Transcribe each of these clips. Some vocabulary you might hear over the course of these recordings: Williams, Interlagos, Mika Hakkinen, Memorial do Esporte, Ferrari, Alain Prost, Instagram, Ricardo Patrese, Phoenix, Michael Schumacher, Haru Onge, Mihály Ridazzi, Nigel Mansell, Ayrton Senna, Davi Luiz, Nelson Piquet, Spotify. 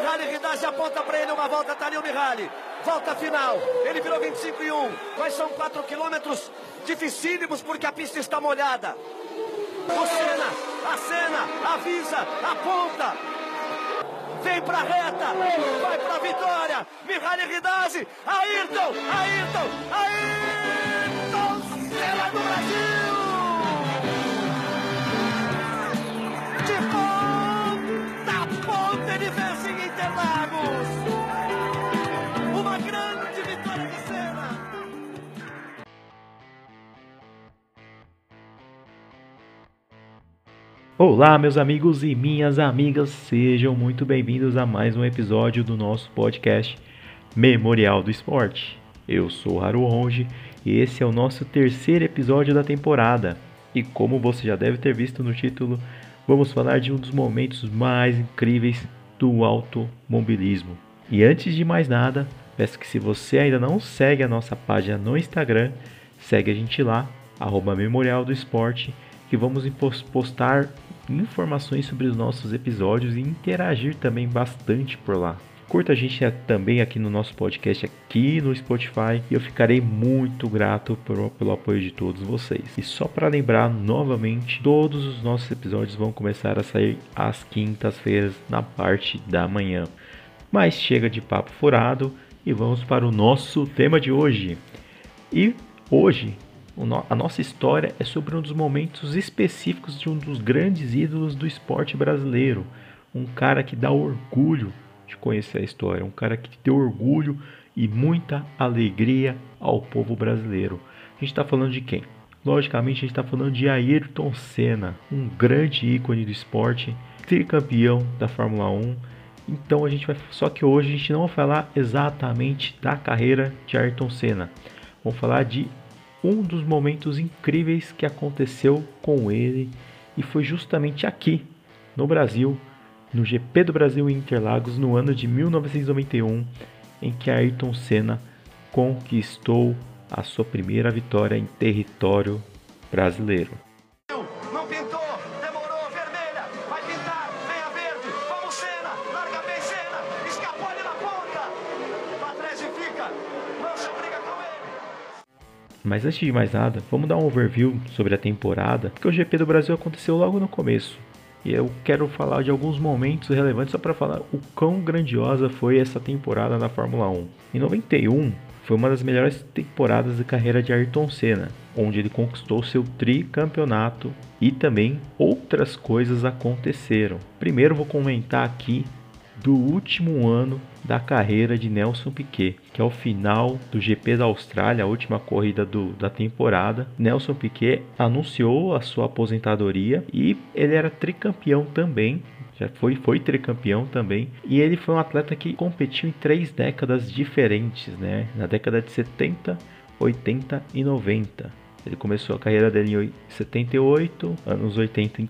Mihály Ridazzi aponta para ele uma volta, tá ali o Mihály. Volta final, ele virou 25 e 1, mas são 4 quilômetros dificílimos porque a pista está molhada. O Senna, avisa, aponta, vem para a reta, vai para a vitória, Mihály Ridazzi, Ayrton Senna do Brasil! Olá meus amigos e minhas amigas, sejam muito bem-vindos a mais um episódio do nosso podcast Memorial do Esporte. Eu sou Haru Onge e esse é o nosso terceiro episódio da temporada. E como você já deve ter visto no título, vamos falar de um dos momentos mais incríveis do automobilismo. E antes de mais nada, peço que se você ainda não segue a nossa página no Instagram, segue a gente lá, @memorialdoesporte, que vamos postar informações sobre os nossos episódios e interagir também bastante por lá. Curta a gente também aqui no nosso podcast, aqui no Spotify, e eu ficarei muito grato pelo apoio de todos vocês. E só para lembrar novamente, todos os nossos episódios vão começar a sair às quintas-feiras, na parte da manhã. Mas chega de papo furado e vamos para o nosso tema de hoje. E hoje, a nossa história é sobre um dos momentos específicos de um dos grandes ídolos do esporte brasileiro. Um cara que dá orgulho de conhecer a história. Um cara que deu orgulho e muita alegria ao povo brasileiro. A gente está falando de quem? Logicamente a gente está falando de Ayrton Senna. Um grande ícone do esporte. Tricampeão da Fórmula 1. Então a gente vai... Só que hoje a gente não vai falar exatamente da carreira de Ayrton Senna. Vamos falar de um dos momentos incríveis que aconteceu com ele, e foi justamente aqui, no Brasil, no GP do Brasil em Interlagos, no ano de 1991, em que Ayrton Senna conquistou a sua primeira vitória em território brasileiro. Mas antes de mais nada, vamos dar um overview sobre a temporada, porque o GP do Brasil aconteceu logo no começo. E eu quero falar de alguns momentos relevantes só para falar o quão grandiosa foi essa temporada na Fórmula 1. Em 91, foi uma das melhores temporadas da carreira de Ayrton Senna, onde ele conquistou seu tricampeonato e também outras coisas aconteceram. Primeiro vou comentar aqui do último ano da carreira de Nelson Piquet, que ao final do GP da Austrália, a última corrida da temporada, Nelson Piquet anunciou a sua aposentadoria e ele era tricampeão também, já foi tricampeão também, e ele foi um atleta que competiu em 3 décadas diferentes, né? Na década de 70, 80 e 90. Ele começou a carreira dele em 78, anos 80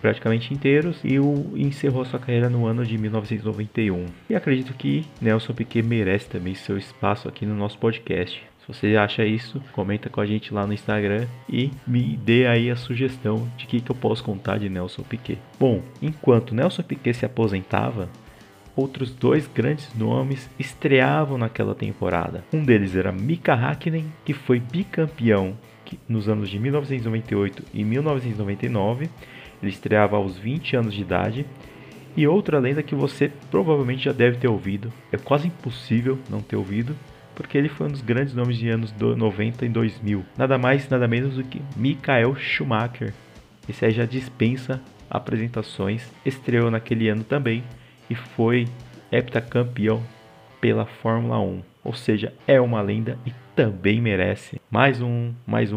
praticamente inteiros, e encerrou sua carreira no ano de 1991. E acredito que Nelson Piquet merece também seu espaço aqui no nosso podcast. Se você acha isso, comenta com a gente lá no Instagram e me dê aí a sugestão de que eu posso contar de Nelson Piquet. Bom, enquanto Nelson Piquet se aposentava, outros 2 grandes nomes estreavam naquela temporada. Um deles era Mika Hakkinen, que foi bicampeão nos anos de 1998 e 1999, ele estreava aos 20 anos de idade. E outra lenda que você provavelmente já deve ter ouvido, é quase impossível não ter ouvido, porque ele foi um dos grandes nomes de anos 90 e 2000. Nada mais, nada menos do que Michael Schumacher. Esse aí já dispensa apresentações, estreou naquele ano também e foi heptacampeão pela Fórmula 1. Ou seja, é uma lenda e também merece. Mais um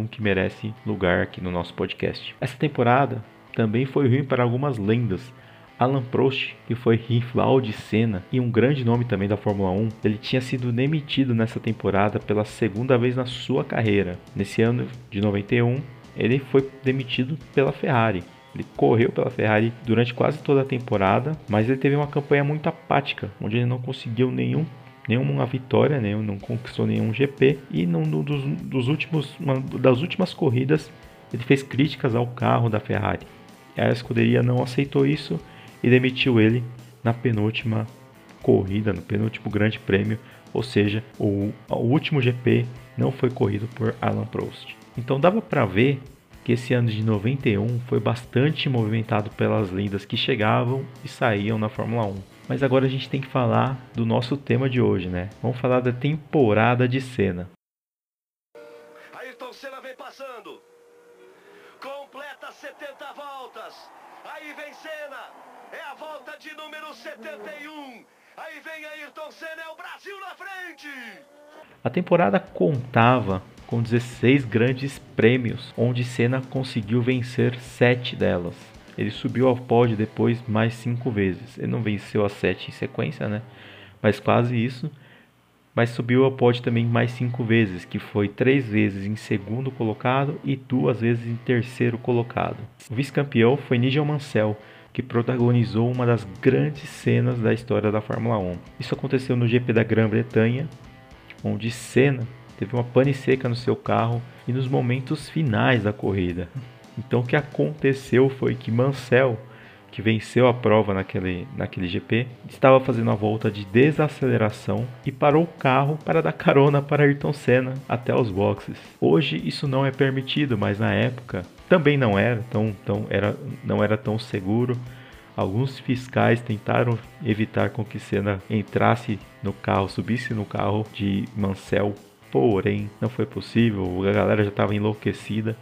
que merece lugar aqui no nosso podcast. Essa temporada também foi ruim para algumas lendas. Alain Prost, que foi rival de Senna e um grande nome também da Fórmula 1, ele tinha sido demitido nessa temporada pela segunda vez na sua carreira. Nesse ano de 91, ele foi demitido pela Ferrari. Ele correu pela Ferrari durante quase toda a temporada, mas ele teve uma campanha muito apática, onde ele não conseguiu nenhuma vitória, não conquistou nenhum GP, e das últimas corridas ele fez críticas ao carro da Ferrari. A escuderia não aceitou isso e demitiu ele na penúltima corrida, no penúltimo grande prêmio, ou seja, o último GP não foi corrido por Alain Prost. Então dava para ver que esse ano de 91 foi bastante movimentado pelas lendas que chegavam e saíam na Fórmula 1. Mas agora a gente tem que falar do nosso tema de hoje, né? Vamos falar da temporada de Senna. Ayrton Senna vem passando. Completa 70 voltas. Aí vem Senna. É a volta de número 71. Aí vem Ayrton Senna, é o Brasil na frente. A temporada contava com 16 grandes prêmios, onde Senna conseguiu vencer 7 delas. Ele subiu ao pódio depois mais 5 vezes. Ele não venceu as 7 em sequência, né? Mas quase isso. Mas subiu ao pódio também mais 5 vezes, que foi 3 vezes em segundo colocado e 2 vezes em terceiro colocado. O vice-campeão foi Nigel Mansell, que protagonizou uma das grandes cenas da história da Fórmula 1. Isso aconteceu no GP da Grã-Bretanha, onde Senna teve uma pane seca no seu carro e nos momentos finais da corrida. Então o que aconteceu foi que Mansell, que venceu a prova naquele GP, estava fazendo a volta de desaceleração e parou o carro para dar carona para Ayrton Senna até os boxes. Hoje isso não é permitido, mas na época também não era tão seguro. Alguns fiscais tentaram evitar com que Senna entrasse no carro, subisse no carro de Mansell, porém não foi possível, a galera já estava enlouquecida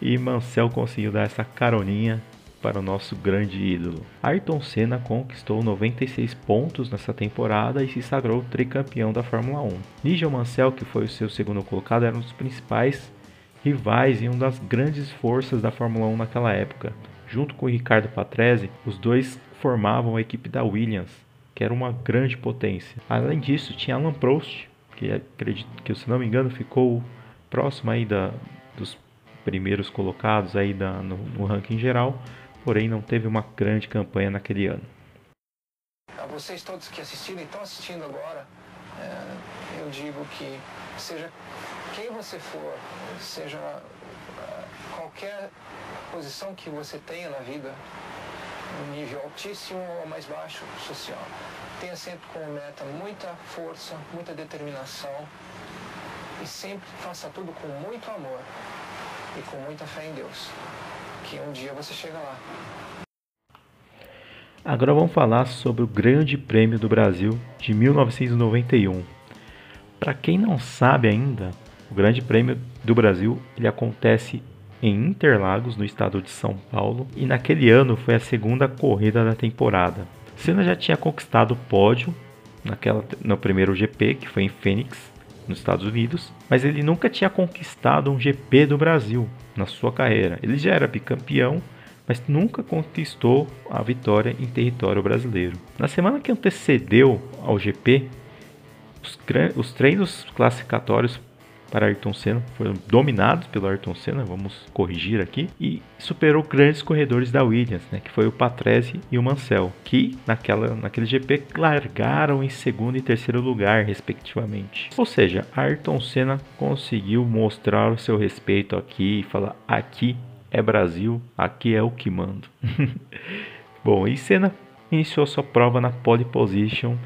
e Mansell conseguiu dar essa caroninha para o nosso grande ídolo. Ayrton Senna conquistou 96 pontos nessa temporada e se sagrou tricampeão da Fórmula 1. Nigel Mansell, que foi o seu segundo colocado, era um dos principais rivais e uma das grandes forças da Fórmula 1 naquela época. Junto com o Ricardo Patrese, os dois formavam a equipe da Williams, que era uma grande potência. Além disso, tinha Alain Prost, que acredito que, se não me engano, ficou próximo aí dos primeiros colocados aí no ranking geral, porém não teve uma grande campanha naquele ano. A vocês todos que assistiram e estão assistindo agora, eu digo que, seja quem você for, seja qualquer posição que você tenha na vida, um nível altíssimo ou mais baixo social, tenha sempre como meta muita força, muita determinação e sempre faça tudo com muito amor e com muita fé em Deus, que um dia você chega lá. Agora vamos falar sobre o Grande Prêmio do Brasil de 1991. Para quem não sabe ainda, o Grande Prêmio do Brasil ele acontece em Interlagos, no estado de São Paulo, e naquele ano foi a segunda corrida da temporada. Senna já tinha conquistado o pódio no primeiro GP, que foi em Phoenix, nos Estados Unidos, mas ele nunca tinha conquistado um GP do Brasil na sua carreira. Ele já era bicampeão, mas nunca conquistou a vitória em território brasileiro. Na semana que antecedeu ao GP, os treinos classificatórios para Ayrton Senna foram dominados pelo Ayrton Senna, vamos corrigir aqui, e superou grandes corredores da Williams, né, que foi o Patrese e o Mansell, que naquele GP largaram em segundo e terceiro lugar, respectivamente. Ou seja, Ayrton Senna conseguiu mostrar o seu respeito aqui e falar: aqui é Brasil, aqui é o que mando. Bom, e Senna iniciou sua prova na pole position,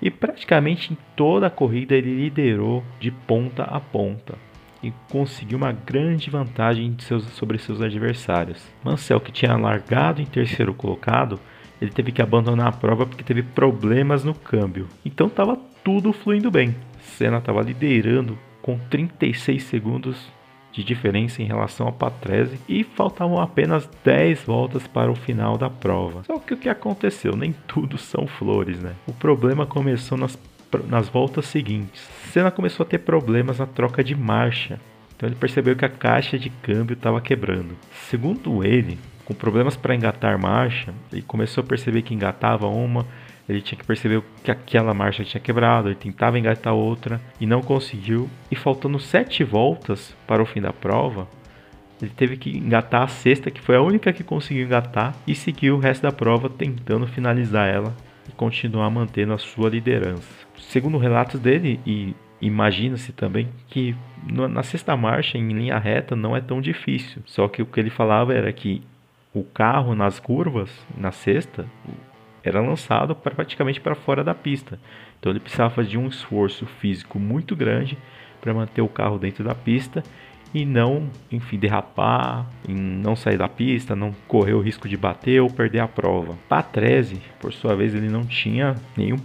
e praticamente em toda a corrida ele liderou de ponta a ponta e conseguiu uma grande vantagem sobre seus adversários. Mansell, que tinha largado em terceiro colocado, ele teve que abandonar a prova porque teve problemas no câmbio. Então estava tudo fluindo bem. Senna estava liderando com 36 segundos de diferença em relação a Patrese e faltavam apenas 10 voltas para o final da prova. Só que o que aconteceu? Nem tudo são flores, né? O problema começou nas voltas seguintes. Senna começou a ter problemas na troca de marcha, então ele percebeu que a caixa de câmbio estava quebrando. Segundo ele, com problemas para engatar marcha, ele começou a perceber que engatava uma, ele tinha que perceber que aquela marcha tinha quebrado, ele tentava engatar outra e não conseguiu. E faltando 7 voltas para o fim da prova, ele teve que engatar a sexta, que foi a única que conseguiu engatar, e seguiu o resto da prova tentando finalizar ela e continuar mantendo a sua liderança. Segundo relatos dele, e imagina-se também que na sexta marcha, em linha reta, não é tão difícil. Só que o que ele falava era que o carro nas curvas, na sexta, era lançado praticamente para fora da pista. Então ele precisava de um esforço físico muito grande para manter o carro dentro da pista e não, enfim, derrapar, não sair da pista, não correr o risco de bater ou perder a prova. Patrese, por sua vez, ele não tinha nenhuma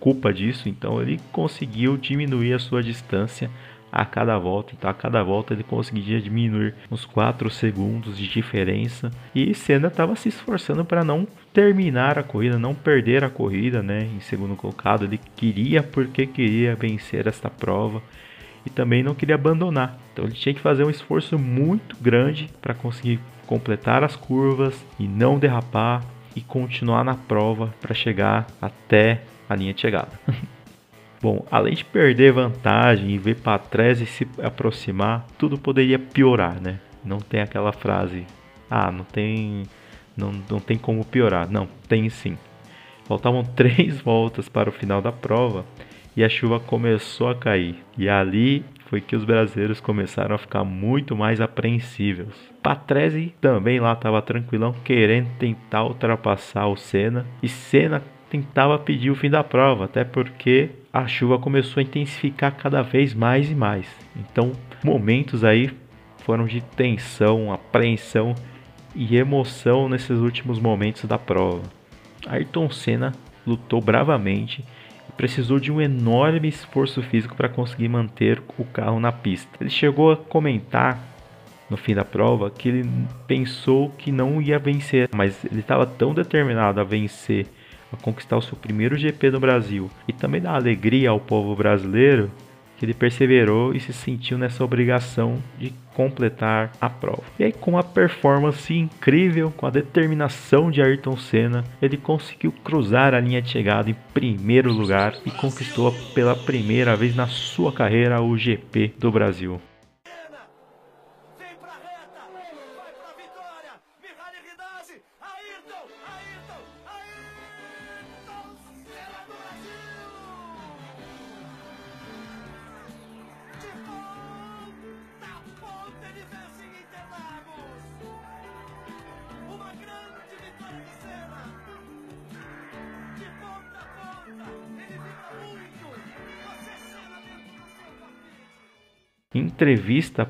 culpa disso, então ele conseguiu diminuir a sua distância a cada volta. Então a cada volta ele conseguia diminuir uns 4 segundos de diferença, e Senna estava se esforçando para não terminar a corrida, não perder a corrida, né, em segundo colocado. Ele queria, porque queria vencer esta prova e também não queria abandonar. Então ele tinha que fazer um esforço muito grande para conseguir completar as curvas e não derrapar e continuar na prova para chegar até a linha de chegada. Bom, além de perder vantagem e ver Patrese se aproximar, tudo poderia piorar, né? Não tem aquela frase, não tem como piorar. Não, tem sim. Faltavam 3 voltas para o final da prova e a chuva começou a cair. E ali foi que os brasileiros começaram a ficar muito mais apreensíveis. Patrese também lá estava tranquilão, querendo tentar ultrapassar o Senna. E Senna tentava pedir o fim da prova, até porque a chuva começou a intensificar cada vez mais e mais. Então, momentos aí foram de tensão, apreensão e emoção nesses últimos momentos da prova. Ayrton Senna lutou bravamente e precisou de um enorme esforço físico para conseguir manter o carro na pista. Ele chegou a comentar no fim da prova que ele pensou que não ia vencer, mas ele estava tão determinado a vencer, a conquistar o seu primeiro GP no Brasil e também dar alegria ao povo brasileiro, que ele perseverou e se sentiu nessa obrigação de completar a prova. E aí, com a performance incrível, com a determinação de Ayrton Senna, ele conseguiu cruzar a linha de chegada em primeiro lugar e conquistou pela primeira vez na sua carreira o GP do Brasil. Em entrevista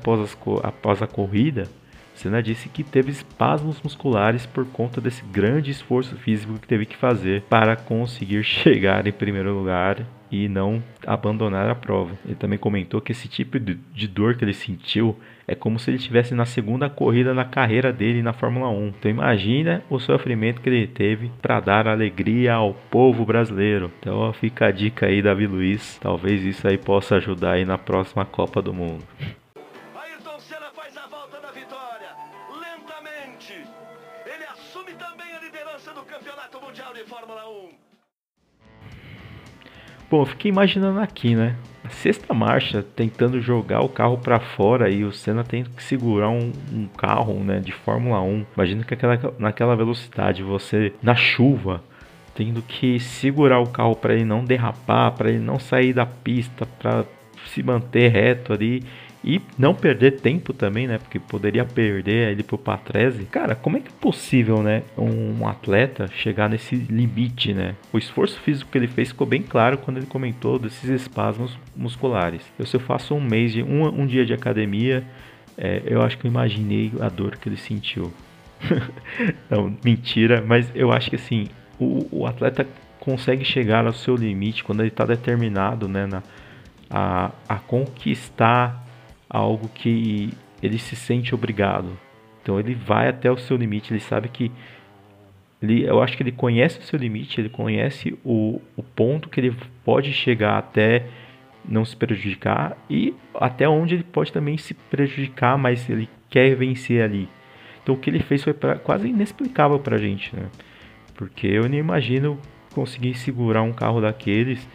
após a corrida, Senna disse que teve espasmos musculares por conta desse grande esforço físico que teve que fazer para conseguir chegar em primeiro lugar e não abandonar a prova. Ele também comentou que esse tipo de dor que ele sentiu é como se ele estivesse na segunda corrida na carreira dele na Fórmula 1. Então imagina o sofrimento que ele teve para dar alegria ao povo brasileiro. Então fica a dica aí, Davi Luiz, talvez isso aí possa ajudar aí na próxima Copa do Mundo. Bom, eu fiquei imaginando aqui, né? A sexta marcha, tentando jogar o carro para fora e o Senna tendo que segurar um carro, né, de Fórmula 1. Imagina que naquela velocidade, você na chuva, tendo que segurar o carro para ele não derrapar, para ele não sair da pista, para se manter reto ali e não perder tempo também, né? Porque poderia perder ele pro Patrese. Cara, como é que é possível, né, um atleta chegar nesse limite, né? O esforço físico que ele fez ficou bem claro quando ele comentou desses espasmos musculares. Eu, se eu faço um dia de academia, eu acho que eu imaginei a dor que ele sentiu. Não, mentira, mas eu acho que assim, o atleta consegue chegar ao seu limite quando ele tá determinado, né, a conquistar algo que ele se sente obrigado. Então ele vai até o seu limite, ele sabe que eu acho que ele conhece o seu limite, ele conhece o ponto que ele pode chegar até não se prejudicar e até onde ele pode também se prejudicar, mas ele quer vencer ali. Então o que ele fez foi quase inexplicável pra gente, né? Porque eu nem imagino conseguir segurar um carro daqueles,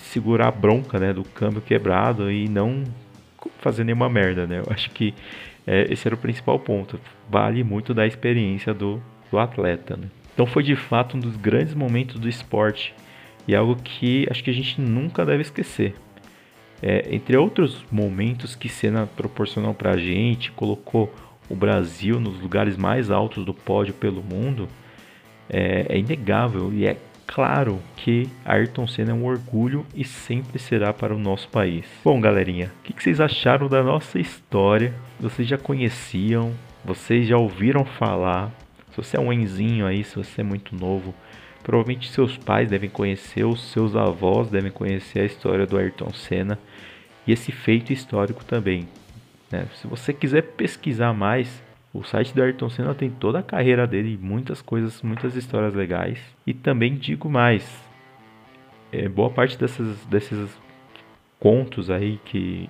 segurar a bronca, né, do câmbio quebrado e não fazer nenhuma merda, né? Eu acho que esse era o principal ponto. Vale muito da experiência do atleta, né? Então foi de fato um dos grandes momentos do esporte e algo que acho que a gente nunca deve esquecer. Entre outros momentos que Senna proporcionou pra gente, colocou o Brasil nos lugares mais altos do pódio pelo mundo, é inegável e é claro que Ayrton Senna é um orgulho e sempre será para o nosso país. Bom, galerinha, o que vocês acharam da nossa história? Vocês já conheciam? Vocês já ouviram falar? Se você é um enzinho aí, se você é muito novo, provavelmente seus pais devem conhecer, os seus avós devem conhecer a história do Ayrton Senna e esse feito histórico também, né? Se você quiser pesquisar mais, o site do Ayrton Senna tem toda a carreira dele, muitas coisas, muitas histórias legais. E também digo mais, boa parte desses contos aí que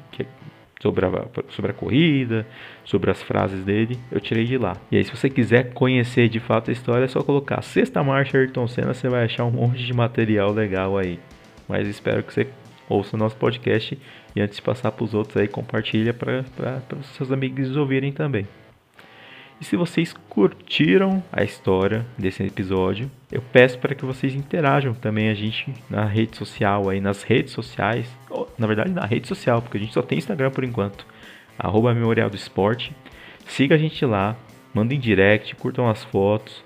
sobre a corrida, sobre as frases dele, eu tirei de lá. E aí, se você quiser conhecer de fato a história, é só colocar Sexta Marcha Ayrton Senna, você vai achar um monte de material legal aí. Mas espero que você ouça o nosso podcast e, antes de passar para os outros aí, compartilha para os seus amigos ouvirem também. E se vocês curtiram a história desse episódio, eu peço para que vocês interajam também a gente na rede social, aí nas redes sociais, ou, na verdade, na rede social, porque a gente só tem Instagram por enquanto, @Memorial do Esporte. Siga a gente lá, mandem direct, curtam as fotos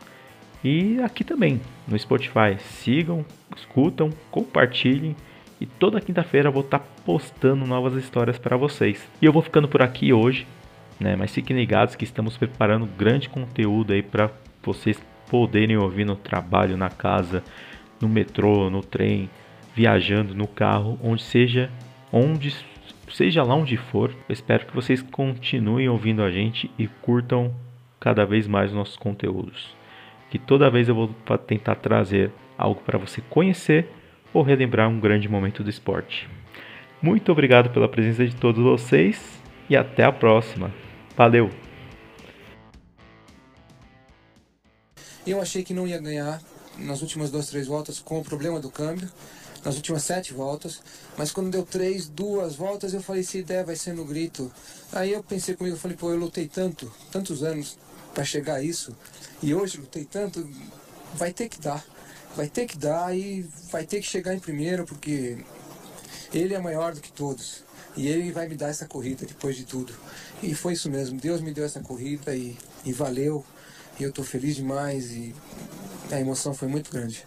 e aqui também no Spotify. Sigam, escutam, compartilhem. E toda quinta-feira eu vou estar postando novas histórias para vocês. E eu vou ficando por aqui hoje, né? Mas fiquem ligados que estamos preparando grande conteúdo aí para vocês poderem ouvir no trabalho, na casa, no metrô, no trem, viajando, no carro, onde seja lá onde for. Eu espero que vocês continuem ouvindo a gente e curtam cada vez mais nossos conteúdos, que toda vez eu vou tentar trazer algo para você conhecer ou relembrar um grande momento do esporte. Muito obrigado pela presença de todos vocês e até a próxima. Valeu! Eu achei que não ia ganhar nas últimas 2, 3 voltas com o problema do câmbio, nas últimas 7 voltas, mas quando deu 3, 2 voltas, eu falei, essa ideia vai ser no grito. Aí eu pensei comigo, falei, pô, eu lutei tantos anos para chegar a isso, e hoje lutei tanto, vai ter que dar e vai ter que chegar em primeiro, porque ele é maior do que todos. E ele vai me dar essa corrida depois de tudo. E foi isso mesmo, Deus me deu essa corrida e valeu. E eu estou feliz demais e a emoção foi muito grande.